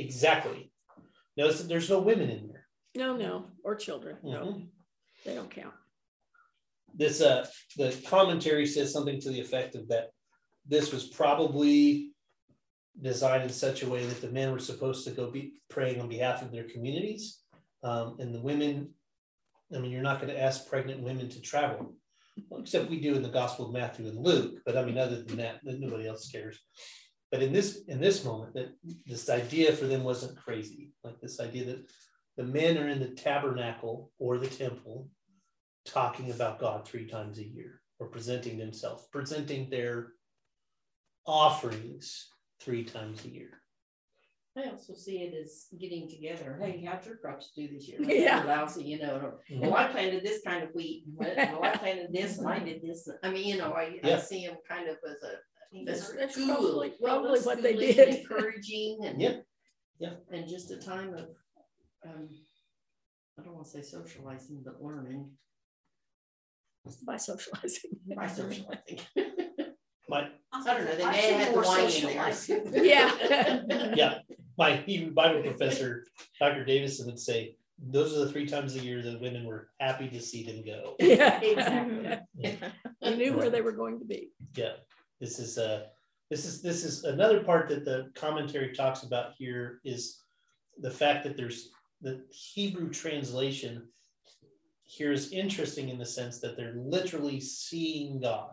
Exactly. Notice that there's no women in there. No, no, or children. Mm-hmm. No, they don't count. This uh, the commentary says something to the effect of that this was probably designed in such a way that the men were supposed to go be praying on behalf of their communities, um, and the women. I mean, you're not going to ask pregnant women to travel, well, except we do in the Gospel of Matthew and Luke. But I mean, other than that, nobody else cares. But in this in this moment, that this idea for them wasn't crazy, like this idea that the men are in the tabernacle or the temple talking about God three times a year, or presenting themselves, presenting their offerings three times a year. I also see it as getting together. Hey, how'd your crops do this year? Right? Yeah. Lousy, you know. Or, mm-hmm. Well, I planted this kind of wheat. Well, I planted this and I did this. I mean, you know, I, yeah. I see them kind of as a That's, that's probably, probably what they did. And encouraging and yeah. Yeah. and just a time of, um, I don't want to say socializing, but learning. By socializing. By socializing. By, I don't know. They may have had the wine in there. Yeah. yeah. My Bible professor, Doctor Davison, would say, those are the three times a year that women were happy to see them go. Yeah, exactly. Yeah. You knew where they were going to be. Yeah. This is a, this is this is another part that the commentary talks about here is the fact that there's the Hebrew translation here is interesting in the sense that they're literally seeing God.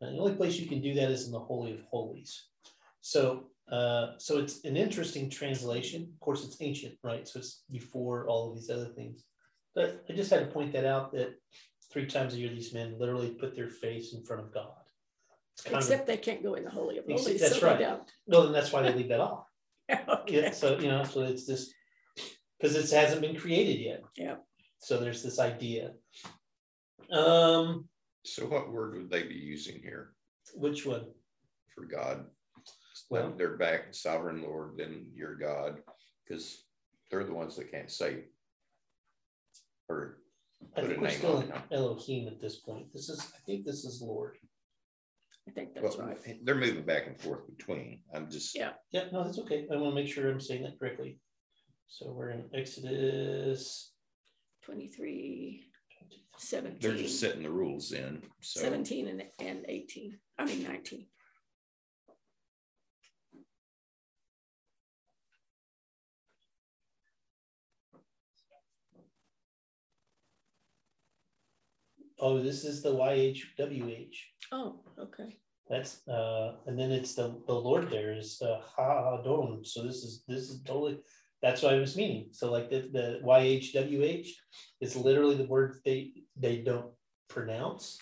And the only place you can do that is in the Holy of Holies. So uh, so it's an interesting translation. Of course, it's ancient, right? So it's before all of these other things. But I just had to point that out, that three times a year these men literally put their face in front of God. Except of, they can't go in the Holy of Holies. That's so right. No, then that's why they leave that off. Okay. Yeah, so, you know, so it's this, because it hasn't been created yet. Yeah. So there's this idea. Um. So what word would they be using here? Which one? For God. Well, they're back, sovereign Lord, then your God, because they're the ones that can't say or put I think a we're name still on Elohim at this point. This is, I think this is Lord. I think that's well, right. They're moving back and forth between. I'm just yeah, yeah. No, that's okay. I want to make sure I'm saying that correctly. So we're in Exodus twenty-three, seventeen. They're just setting the rules in. So. Seventeen and and eighteen. I mean nineteen. Oh, this is the Y H W H. Oh, okay. That's uh, and then it's the the Lord there is uh, ha Adon. So this is this is totally that's what I was meaning. So like the, the Y H W H is literally the word they they don't pronounce.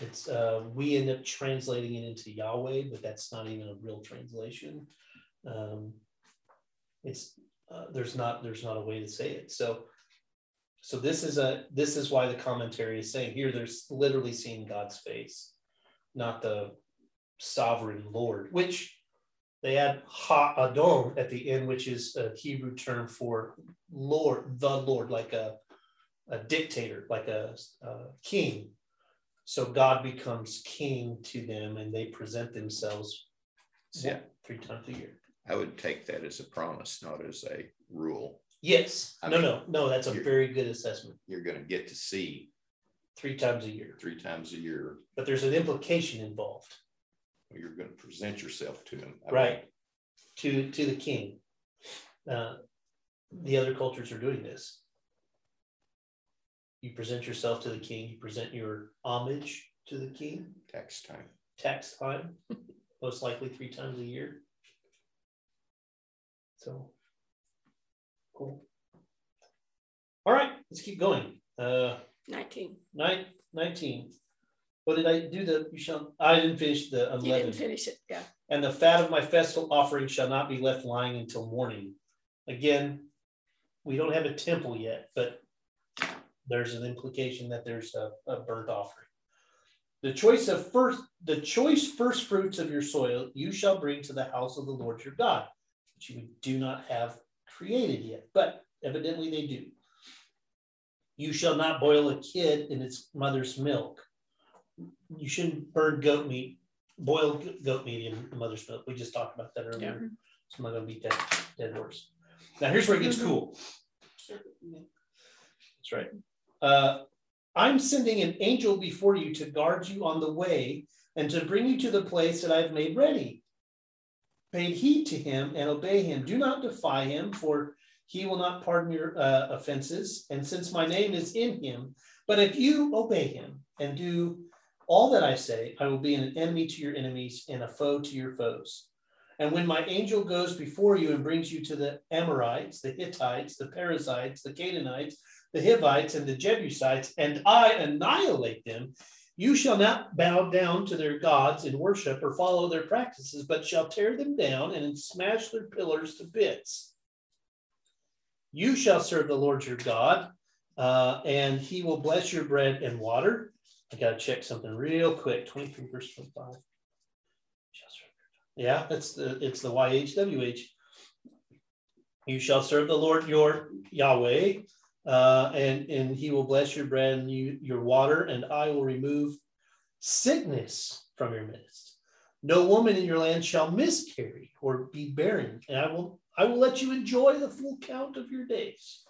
It's uh, we end up translating it into Yahweh, but that's not even a real translation. Um, it's uh, there's not there's not a way to say it. So. So this is a this is why the commentary is saying here they're literally seeing God's face, not the sovereign Lord, which they add ha Adon at the end, which is a Hebrew term for Lord, the Lord, like a, a dictator, like a, a king. So God becomes king to them and they present themselves yeah. three times a year. I would take that as a promise, not as a rule. Yes. I no, mean, no, no. That's a very good assessment. You're going to get to see three times a year. Three times a year. But there's an implication involved. You're going to present yourself to him, I right? Mean. To to the king. Uh, the other cultures are doing this. You present yourself to the king. You present your homage to the king. Tax time. Tax time. Most likely three times a year. So. Cool. All right, let's keep going. Uh, nineteen. Nine, nineteen. What did I do? The you shall. I didn't finish the eleven. You didn't finish it, yeah. And the fat of my festival offering shall not be left lying until morning. Again, we don't have a temple yet, but there's an implication that there's a, a burnt offering. The choice of first, the choice first fruits of your soil you shall bring to the house of the Lord your God, which you do not have created yet, but evidently they do. You shall not boil a kid in its mother's milk. You shouldn't burn goat meat, boil goat meat in mother's milk. We just talked about that earlier. Yeah. So I'm not going to beat that dead horse. Now here's where it gets cool. That's right. Uh, I'm sending an angel before you to guard you on the way and to bring you to the place that I've made ready. Pay heed to him and obey him. Do not defy him, for he will not pardon your uh, offenses. And since my name is in him, but if you obey him and do all that I say, I will be an enemy to your enemies and a foe to your foes. And when my angel goes before you and brings you to the Amorites, the Hittites, the Perizzites, the Canaanites, the Hivites, and the Jebusites, and I annihilate them, you shall not bow down to their gods in worship or follow their practices, but shall tear them down and smash their pillars to bits. You shall serve the Lord your God, uh, and he will bless your bread and water. I got to check something real quick. twenty-three verse twenty-five. Yeah, it's the, it's the Y H W H. You shall serve the Lord your Yahweh, uh, and, and he will bless your bread and you, your water, and I will remove sickness from your midst. No woman in your land shall miscarry or be barren, and I will I will let you enjoy the full count of your days.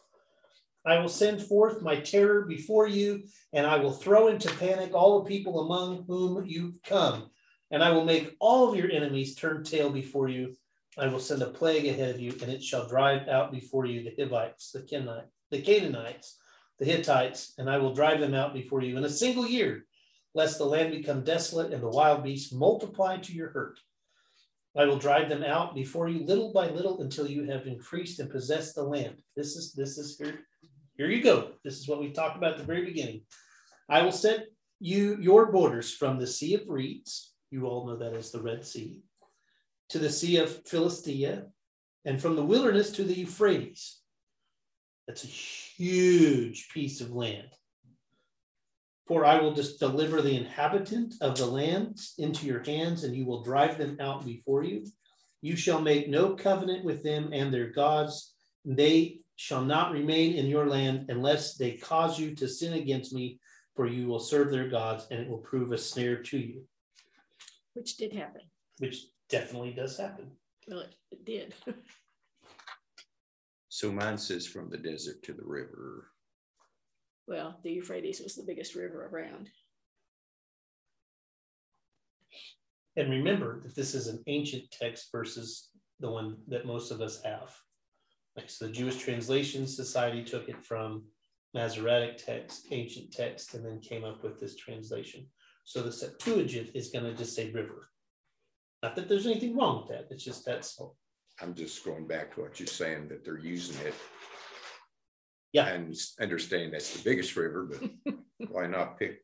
I will send forth my terror before you, and I will throw into panic all the people among whom you've come. And I will make all of your enemies turn tail before you. I will send a plague ahead of you, and it shall drive out before you the Hivites, the Canaanites, the Canaanites, the Hittites, and I will drive them out before you in a single year, lest the land become desolate and the wild beasts multiply to your hurt. I will drive them out before you little by little until you have increased and possessed the land. This is this is here. Here you go. This is what we talked about at the very beginning. I will set you your borders from the Sea of Reeds. You all know that as the Red Sea, to the Sea of Philistia, and from the wilderness to the Euphrates. That's a huge piece of land. For I will just deliver the inhabitant of the land into your hands, and you will drive them out before you. You shall make no covenant with them and their gods. They shall not remain in your land unless they cause you to sin against me, for you will serve their gods, and it will prove a snare to you. Which did happen. Which definitely does happen. Well, it did. So mine says from the desert to the river. Well, the Euphrates was the biggest river around. And remember that this is an ancient text versus the one that most of us have. Like, so the Jewish Translation Society took it from Masoretic text, ancient text, and then came up with this translation. So the Septuagint is going to just say river. Not that there's anything wrong with that. It's just that's all. I'm just going back to what you're saying, that they're using it. Yeah. And understanding that's the biggest river, but why not pick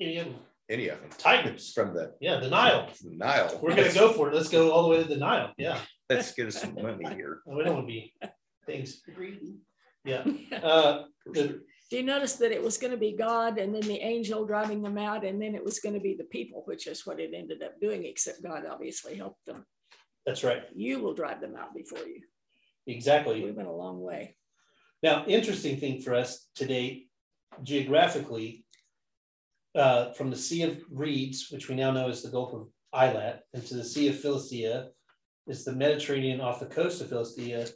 any of them? Any of them. Tigers. From the, yeah, the Nile. The Nile. We're going to go for it. Let's go all the way to the Nile. Yeah. Let's get us some money here. We don't want to be things greedy. Yeah. Uh, the, Do you notice that it was going to be God and then the angel driving them out, and then it was going to be the people, which is what it ended up doing, except God obviously helped them. That's right. You will drive them out before you. Exactly. We went a long way. Now, interesting thing for us today, geographically, uh, from the Sea of Reeds, which we now know is the Gulf of Eilat, and to the Sea of Philistia is the Mediterranean off the coast of Philistia.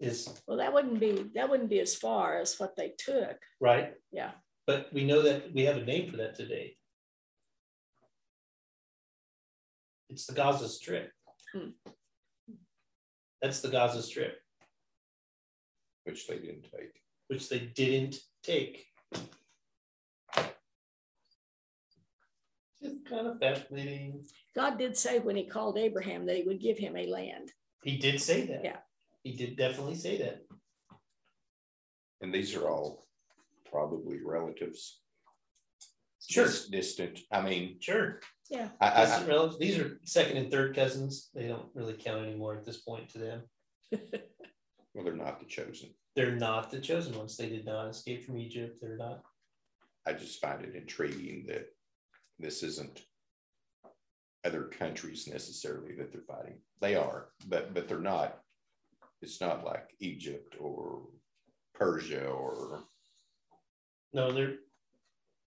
Is, well, that wouldn't be that wouldn't be as far as what they took, right? Yeah, but we know that we have a name for that today. It's the Gaza Strip. Hmm. That's the Gaza Strip, which they didn't take. Which they didn't take. It's kind of fascinating. God did say when He called Abraham that He would give him a land. He did say that. Yeah. He did definitely say that. And these are all probably relatives. Sure. Distant. I mean, sure. Yeah. I, I, relatives. These are second and third cousins. They don't really count anymore at this point to them. Well, they're not the chosen. They're not the chosen ones. They did not escape from Egypt. They're not. I just find it intriguing that this isn't other countries necessarily that they're fighting. They are, but but they're not. It's not like Egypt or Persia or. No, they're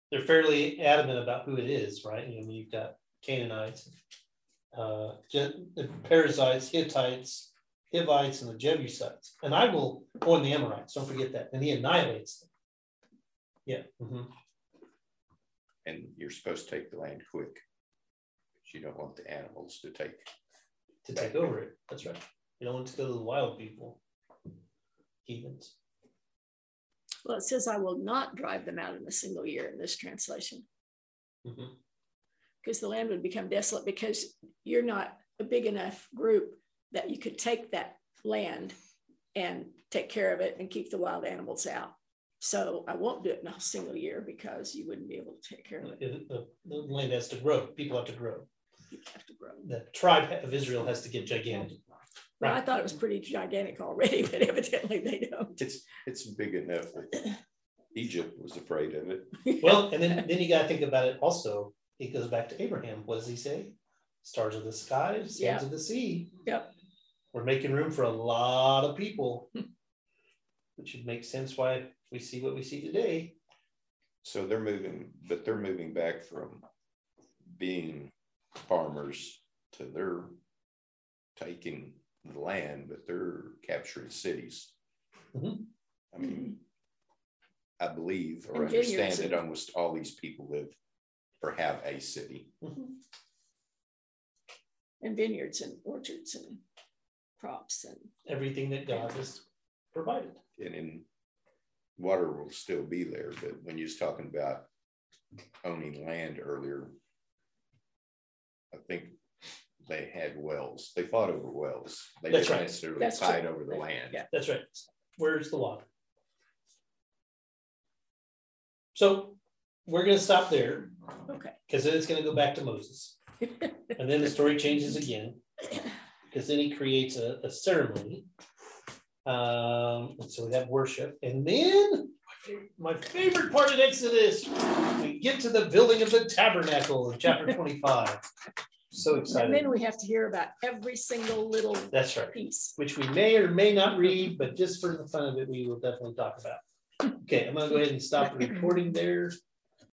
they're fairly adamant about who it is, right? I mean, you've got Canaanites, uh, the Perizzites, Hittites, Hivites, and the Jebusites. And I will, oh, and the Amorites, don't forget that. And he annihilates them. Yeah. Mm-hmm. And you're supposed to take the land quick, but you don't want the animals to take. To take over it. That's right. You don't want to go to the wild people, heathens. Well, it says, I will not drive them out in a single year in this translation. Because mm-hmm. the land would become desolate, because you're not a big enough group that you could take that land and take care of it and keep the wild animals out. So I won't do it in a single year because you wouldn't be able to take care of it. The, the land has to grow. People have to grow. People have to grow. The tribe of Israel has to get gigantic. Well, right. I thought it was pretty gigantic already, but evidently they don't. It's it's big enough that Egypt was afraid of it. Well, and then, then you got to think about it also. It goes back to Abraham. What does he say? Stars of the sky, sands yep. of the sea. Yep. We're making room for a lot of people, which would make sense why we see what we see today. So they're moving, but they're moving back from being farmers to their taking the land, but they're capturing cities. Mm-hmm. I mean, I believe or and understand that almost all these people live or have a city. Mm-hmm. And vineyards and orchards and crops and everything that God has provided. And in water will still be there, but when you was talking about owning land earlier, I think they had wells. They fought over wells. They that's didn't right. necessarily that's fight true. over the land. Yeah, that's right. Where's the water? So we're going to stop there, okay? Because then it's going to go back to Moses, and then the story changes again, because then he creates a, a ceremony. Um, and so we have worship, and then my favorite part of Exodus, we get to the building of the tabernacle in chapter twenty-five. So excited. And then we have to hear about every single little that's right. piece, which we may or may not read, but just for the fun of it, we will definitely talk about. Okay, I'm going to go ahead and stop recording there.